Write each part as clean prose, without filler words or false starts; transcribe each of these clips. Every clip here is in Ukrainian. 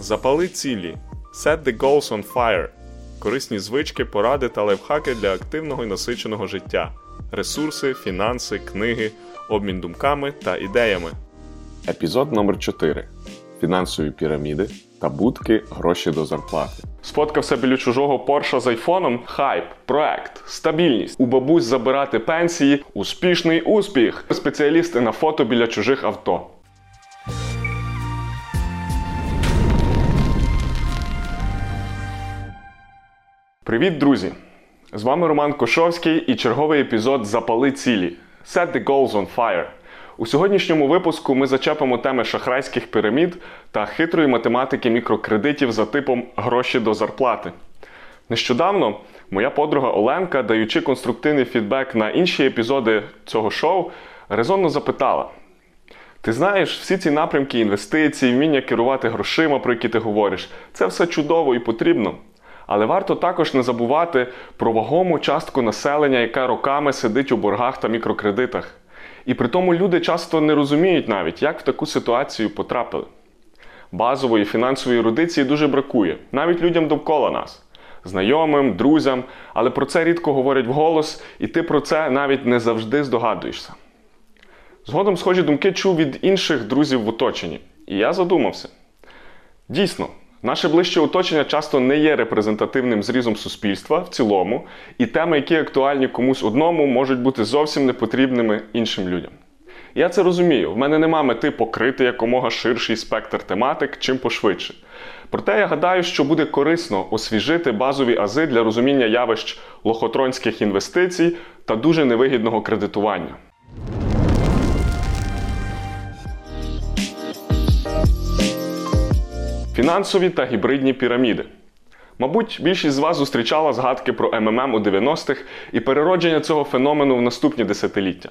Запали цілі. Set the goals on fire. Корисні звички, поради та лайфхаки для активного і насиченого життя. Ресурси, фінанси, книги, обмін думками та ідеями. Епізод номер 4. Фінансові піраміди та будки гроші до зарплати. Сфоткався біля чужого Порша з айфоном? Хайп, проект, стабільність, у бабусь забирати пенсії, успішний успіх, спеціалісти на фото біля чужих авто. Привіт, друзі! З вами Роман Кошовський і черговий епізод «Запали цілі» – «Set the goals on fire». У сьогоднішньому випуску ми зачепимо теми шахрайських пірамід та хитрої математики мікрокредитів за типом «гроші до зарплати». Нещодавно моя подруга Оленка, даючи конструктивний фідбек на інші епізоди цього шоу, резонно запитала: «Ти знаєш, всі ці напрямки інвестицій, вміння керувати грошима, про які ти говориш, це все чудово і потрібно. Але варто також не забувати про вагому частку населення, яка роками сидить у боргах та мікрокредитах. І при тому люди часто не розуміють навіть, як в таку ситуацію потрапили. Базової фінансової ерудиції дуже бракує, навіть людям довкола нас. Знайомим, друзям, але про це рідко говорять вголос, і ти про це навіть не завжди здогадуєшся. Згодом схожі думки чув від інших друзів в оточенні. І я задумався. Дійсно, наше ближче оточення часто не є репрезентативним зрізом суспільства в цілому, і теми, які актуальні комусь одному, можуть бути зовсім непотрібними іншим людям. Я це розумію, в мене нема мети покрити якомога ширший спектр тематик, чим пошвидше. Проте я гадаю, що буде корисно освіжити базові ази для розуміння явищ лохотронських інвестицій та дуже невигідного кредитування. Фінансові та гібридні піраміди. Мабуть, більшість з вас зустрічала згадки про МММ у 90-х і переродження цього феномену в наступні десятиліття.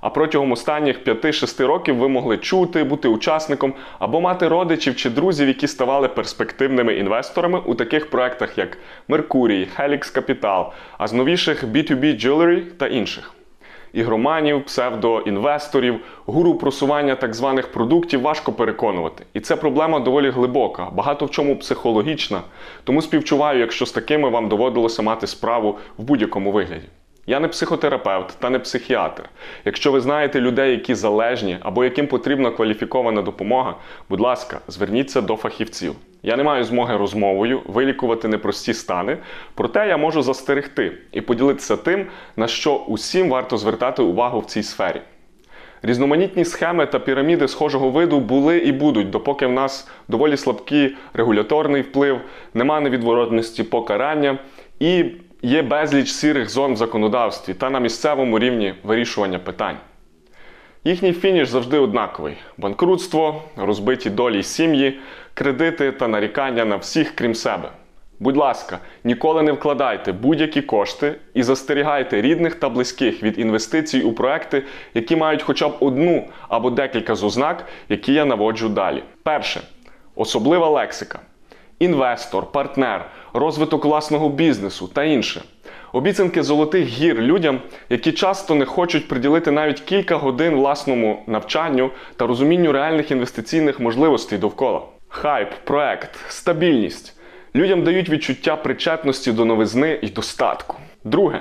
А протягом останніх 5-6 років ви могли чути, бути учасником або мати родичів чи друзів, які ставали перспективними інвесторами у таких проектах, як Меркурій, Хелікс Капітал, а з новіших B2B Jewelry та інших. Ігроманів, псевдоінвесторів, гуру просування так званих продуктів важко переконувати. І це проблема доволі глибока, багато в чому психологічна. Тому співчуваю, якщо з такими вам доводилося мати справу в будь-якому вигляді. Я не психотерапевт та не психіатр. Якщо ви знаєте людей, які залежні або яким потрібна кваліфікована допомога, будь ласка, зверніться до фахівців. Я не маю змоги розмовою вилікувати непрості стани, проте я можу застерегти і поділитися тим, на що усім варто звертати увагу в цій сфері. Різноманітні схеми та піраміди схожого виду були і будуть, допоки в нас доволі слабкий регуляторний вплив, нема невідворотності покарання і є безліч сірих зон в законодавстві та на місцевому рівні вирішування питань. Їхній фініш завжди однаковий – банкрутство, розбиті долі сім'ї, кредити та нарікання на всіх, крім себе. Будь ласка, ніколи не вкладайте будь-які кошти і застерігайте рідних та близьких від інвестицій у проекти, які мають хоча б одну або декілька з ознак, які я наводжу далі. Перше. Особлива лексика. Інвестор, партнер, розвиток власного бізнесу та інше. Обіцянки золотих гір людям, які часто не хочуть приділити навіть кілька годин власному навчанню та розумінню реальних інвестиційних можливостей довкола. Хайп, проект, стабільність. Людям дають відчуття причетності до новизни і достатку. Друге.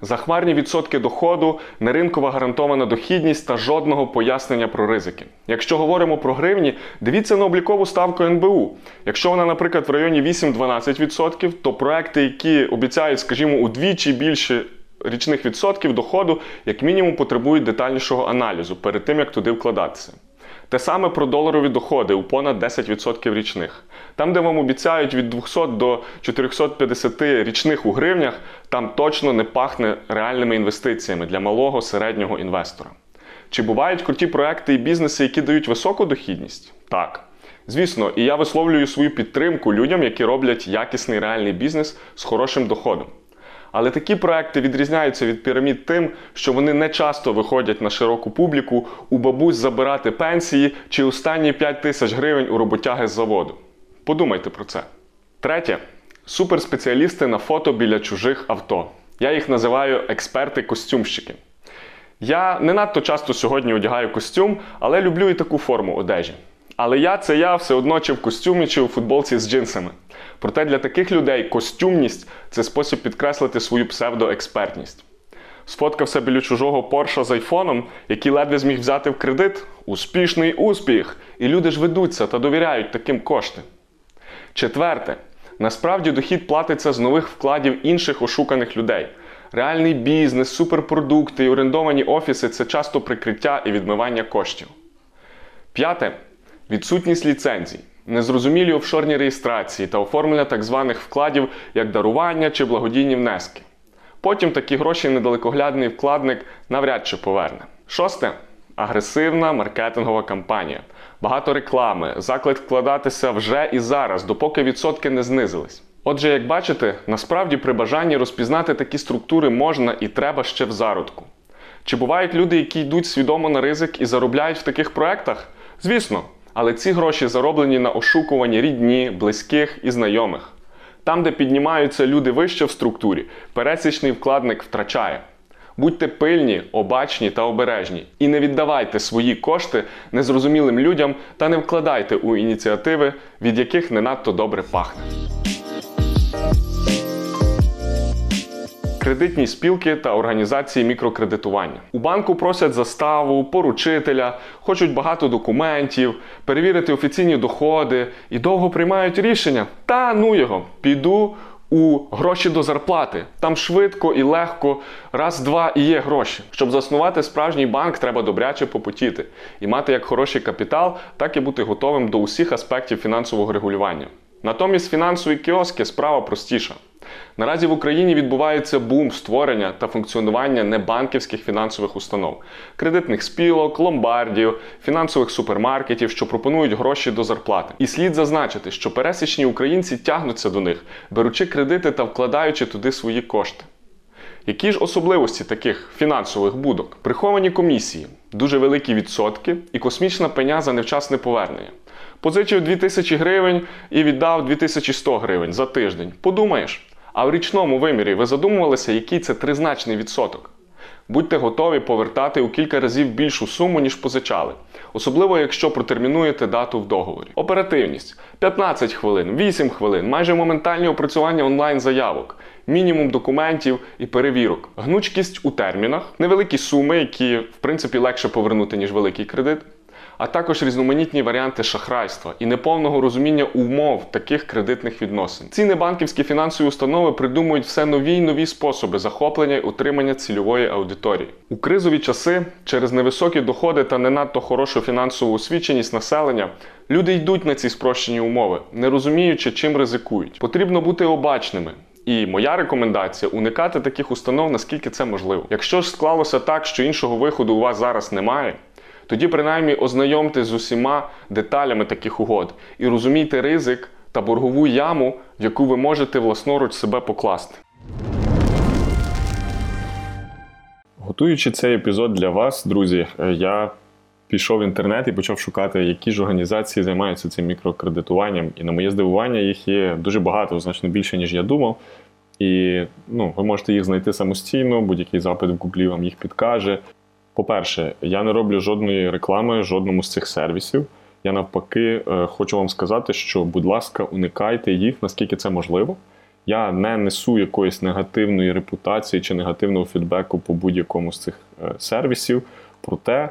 Захмарні відсотки доходу, неринкова гарантована дохідність та жодного пояснення про ризики. Якщо говоримо про гривні, дивіться на облікову ставку НБУ. Якщо вона, наприклад, в районі 8-12%, то проекти, які обіцяють, скажімо, удвічі більше річних відсотків доходу, як мінімум потребують детальнішого аналізу перед тим, як туди вкладатися. Те саме про доларові доходи у понад 10% річних. Там, де вам обіцяють від 200 до 450 річних у гривнях, там точно не пахне реальними інвестиціями для малого, середнього інвестора. Чи бувають круті проекти і бізнеси, які дають високу дохідність? Так. Звісно, і я висловлюю свою підтримку людям, які роблять якісний реальний бізнес з хорошим доходом. Але такі проекти відрізняються від пірамід тим, що вони не часто виходять на широку публіку у бабусь забирати пенсії чи останні 5 тисяч гривень у роботяги з заводу. Подумайте про це. Третє. Суперспеціалісти на фото біля чужих авто. Я їх називаю експерти-костюмщики. Я не надто часто сьогодні одягаю костюм, але люблю і таку форму одежі. Але я все одно чи в костюмі, чи в футболці з джинсами. Проте для таких людей костюмність – це спосіб підкреслити свою псевдоекспертність. Сфоткав себе біля чужого Порша з айфоном, який ледве зміг взяти в кредит – успішний успіх! І люди ж ведуться та довіряють таким кошти. Четверте. Насправді дохід платиться з нових вкладів інших ошуканих людей. Реальний бізнес, суперпродукти і орендовані офіси – це часто прикриття і відмивання коштів. П'яте. Відсутність ліцензій, незрозумілі офшорні реєстрації та оформлення так званих вкладів як дарування чи благодійні внески. Потім такі гроші недалекоглядний вкладник навряд чи поверне. Шосте. Агресивна маркетингова кампанія. Багато реклами, заклик вкладатися вже і зараз, допоки відсотки не знизились. Отже, як бачите, насправді при бажанні розпізнати такі структури можна і треба ще в зародку. Чи бувають люди, які йдуть свідомо на ризик і заробляють в таких проектах? Звісно. Але ці гроші зароблені на ошукуванні рідні, близьких і знайомих. Там, де піднімаються люди вище в структурі, пересічний вкладник втрачає. Будьте пильні, обачні та обережні. І не віддавайте свої кошти незрозумілим людям та не вкладайте у ініціативи, від яких не надто добре пахне. Кредитні спілки та організації мікрокредитування. У банку просять заставу, поручителя, хочуть багато документів, перевірити офіційні доходи і довго приймають рішення. Та ну його, піду у гроші до зарплати. Там швидко і легко, раз-два і є гроші. Щоб заснувати справжній банк, треба добряче попотіти. І мати як хороший капітал, так і бути готовим до усіх аспектів фінансового регулювання. Натомість фінансові кіоски – справа простіша. Наразі в Україні відбувається бум створення та функціонування небанківських фінансових установ, кредитних спілок, ломбардів, фінансових супермаркетів, що пропонують гроші до зарплати. І слід зазначити, що пересічні українці тягнуться до них, беручи кредити та вкладаючи туди свої кошти. Які ж особливості таких фінансових будок? Приховані комісії, дуже великі відсотки і космічна пеня за невчасне повернення. Позичив 2000 гривень і віддав 2100 гривень за тиждень. Подумаєш? А в річному вимірі ви задумувалися, який це тризначний відсоток? Будьте готові повертати у кілька разів більшу суму, ніж позичали. Особливо, якщо протермінуєте дату в договорі. Оперативність. 15 хвилин, 8 хвилин, майже моментальне опрацювання онлайн-заявок, мінімум документів і перевірок, гнучкість у термінах, невеликі суми, які, в принципі, легше повернути, ніж великий кредит, а також різноманітні варіанти шахрайства і неповного розуміння умов таких кредитних відносин. Ці небанківські фінансові установи придумують все нові й нові способи захоплення і утримання цільової аудиторії. У кризові часи, через невисокі доходи та не надто хорошу фінансову освіченість населення, люди йдуть на ці спрощені умови, не розуміючи, чим ризикують. Потрібно бути обачними. І моя рекомендація – уникати таких установ, наскільки це можливо. Якщо ж склалося так, що іншого виходу у вас зараз немає, тоді принаймні ознайомтесь з усіма деталями таких угод і розумійте ризик та боргову яму, в яку ви можете власноруч себе покласти. Готуючи цей епізод для вас, друзі, я пішов в інтернет і почав шукати, які ж організації займаються цим мікрокредитуванням. І на моє здивування, їх є дуже багато, значно більше, ніж я думав. І ви можете їх знайти самостійно, будь-який запит в Гуглі вам їх підкаже. По-перше, я не роблю жодної реклами жодному з цих сервісів. Я навпаки хочу вам сказати, що, будь ласка, уникайте їх, наскільки це можливо. Я не несу якоїсь негативної репутації чи негативного фідбеку по будь-якому з цих сервісів. Проте,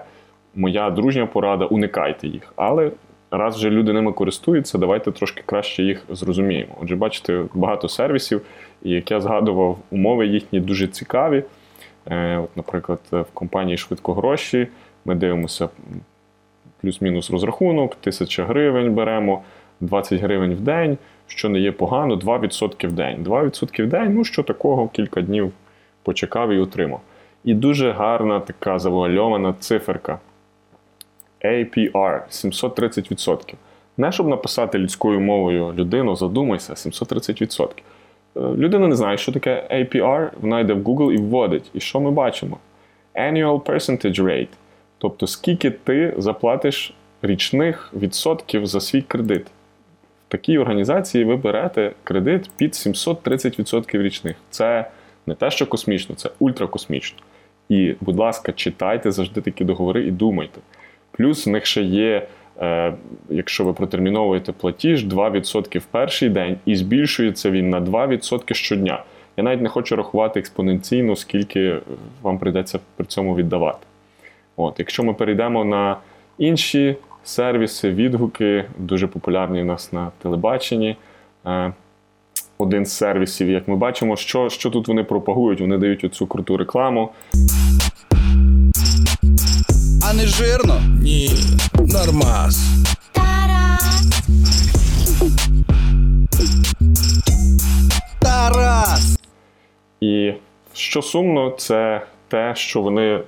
моя дружня порада – уникайте їх. Але раз вже люди ними користуються, давайте трошки краще їх зрозуміємо. Отже, бачите, багато сервісів, і, як я згадував, умови їхні дуже цікаві. От, наприклад, в компанії «Швидкогроші» ми дивимося плюс-мінус розрахунок, 1000 гривень беремо, 20 гривень в день, що не є погано, 2% в день. 2% в день, що такого, кілька днів почекав і отримав. І дуже гарна така завуальована циферка. APR – 730%. Не щоб написати людською мовою людину, задумайся, 730%. Людина не знає, що таке APR, вона йде в Google і вводить. І що ми бачимо? Annual Percentage Rate. Тобто, скільки ти заплатиш річних відсотків за свій кредит. В такій організації ви берете кредит під 730% річних. Це не те, що космічно, це ультракосмічно. І, будь ласка, читайте завжди такі договори і думайте. Плюс в них ще є якщо ви протерміновуєте платіж, 2% в перший день, і збільшується він на 2% щодня. Я навіть не хочу рахувати експоненційно, скільки вам прийдеться при цьому віддавати. От, якщо ми перейдемо на інші сервіси, відгуки, дуже популярні в нас на телебаченні, один з сервісів, як ми бачимо, що тут вони пропагують, вони дають оцю круту рекламу. А не жирно? Ні. Нормас. Тарас. Тарас. І що сумно, це те, що вони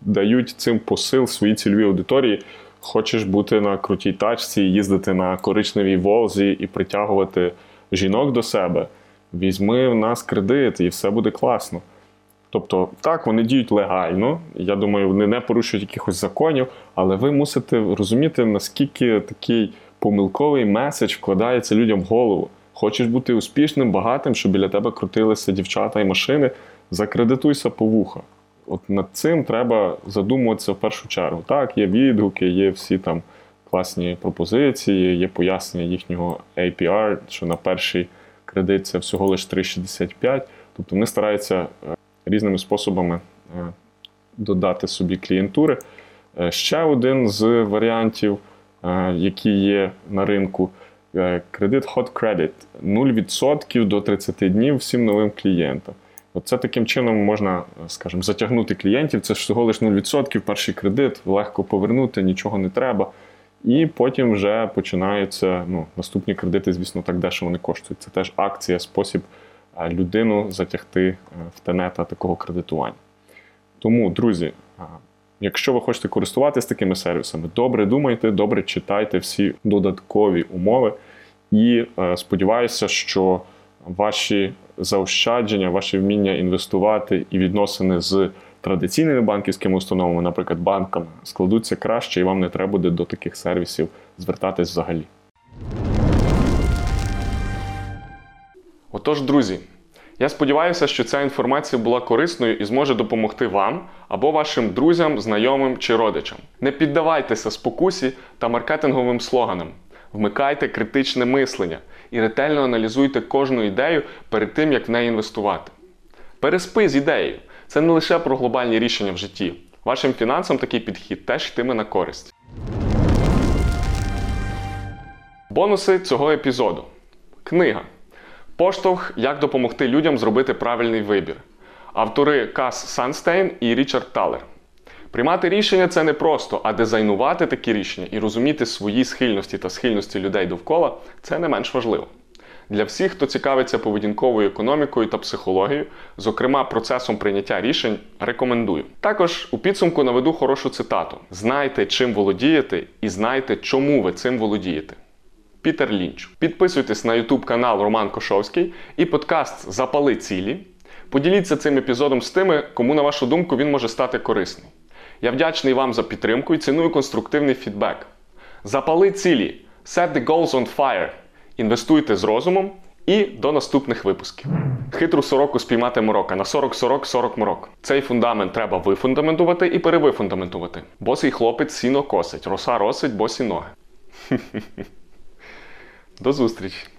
дають цим посил своїй цільовій аудиторії. Хочеш бути на крутій тачці, їздити на коричневій Волзі і притягувати жінок до себе, візьми в нас кредит і все буде класно. Тобто, так, вони діють легально, я думаю, вони не порушують якихось законів, але ви мусите розуміти, наскільки такий помилковий меседж вкладається людям в голову. Хочеш бути успішним, багатим, щоб біля тебе крутилися дівчата і машини, закредитуйся по вуха. От над цим треба задумуватися в першу чергу. Так, є відгуки, є всі там класні пропозиції, є пояснення їхнього APR, що на перший кредит це всього лише 3,65. Тобто вони стараються різними способами додати собі клієнтури. Ще один з варіантів, який є на ринку, кредит Hot Credit. 0% до 30 днів всім новим клієнтам. Це таким чином можна, скажімо, затягнути клієнтів. Це ж всього лише 0%, перший кредит, легко повернути, нічого не треба. І потім вже починаються наступні кредити, звісно, так дешево не коштують. Це теж акція, спосіб людину затягти в тенета такого кредитування. Тому, друзі, якщо ви хочете користуватися такими сервісами, добре думайте, добре читайте всі додаткові умови. І сподіваюся, що ваші заощадження, ваше вміння інвестувати і відносини з традиційними банківськими установами, наприклад, банками, складуться краще і вам не треба буде до таких сервісів звертатись взагалі. Отож, друзі, я сподіваюся, що ця інформація була корисною і зможе допомогти вам або вашим друзям, знайомим чи родичам. Не піддавайтеся спокусі та маркетинговим слоганам. Вмикайте критичне мислення і ретельно аналізуйте кожну ідею перед тим, як в неї інвестувати. Переспи з ідеєю. Це не лише про глобальні рішення в житті. Вашим фінансам такий підхід теж йтиме на користь. Бонуси цього епізоду. Книга. Поштовх «Як допомогти людям зробити правильний вибір». Автори Кас Санстейн і Річард Талер. Приймати рішення – це не просто, а дизайнувати такі рішення і розуміти свої схильності та схильності людей довкола – це не менш важливо. Для всіх, хто цікавиться поведінковою економікою та психологією, зокрема процесом прийняття рішень, рекомендую. Також у підсумку наведу хорошу цитату. Знайте, чим володієте, і знайте, чому ви цим володієте. Пітер Лінч. Підписуйтесь на YouTube-канал Роман Кошовський і подкаст «Запали цілі». Поділіться цим епізодом з тими, кому, на вашу думку, він може стати корисний. Я вдячний вам за підтримку і ціную конструктивний фідбек. Запали цілі. Set the goals on fire. Інвестуйте з розумом і до наступних випусків. Хитру сороку спіймати морока. На 40-40-40 морок. Цей фундамент треба вифундаментувати і перевифундаментувати. Босий хлопець сіно косить, роса росить босі ноги. До зустрічі!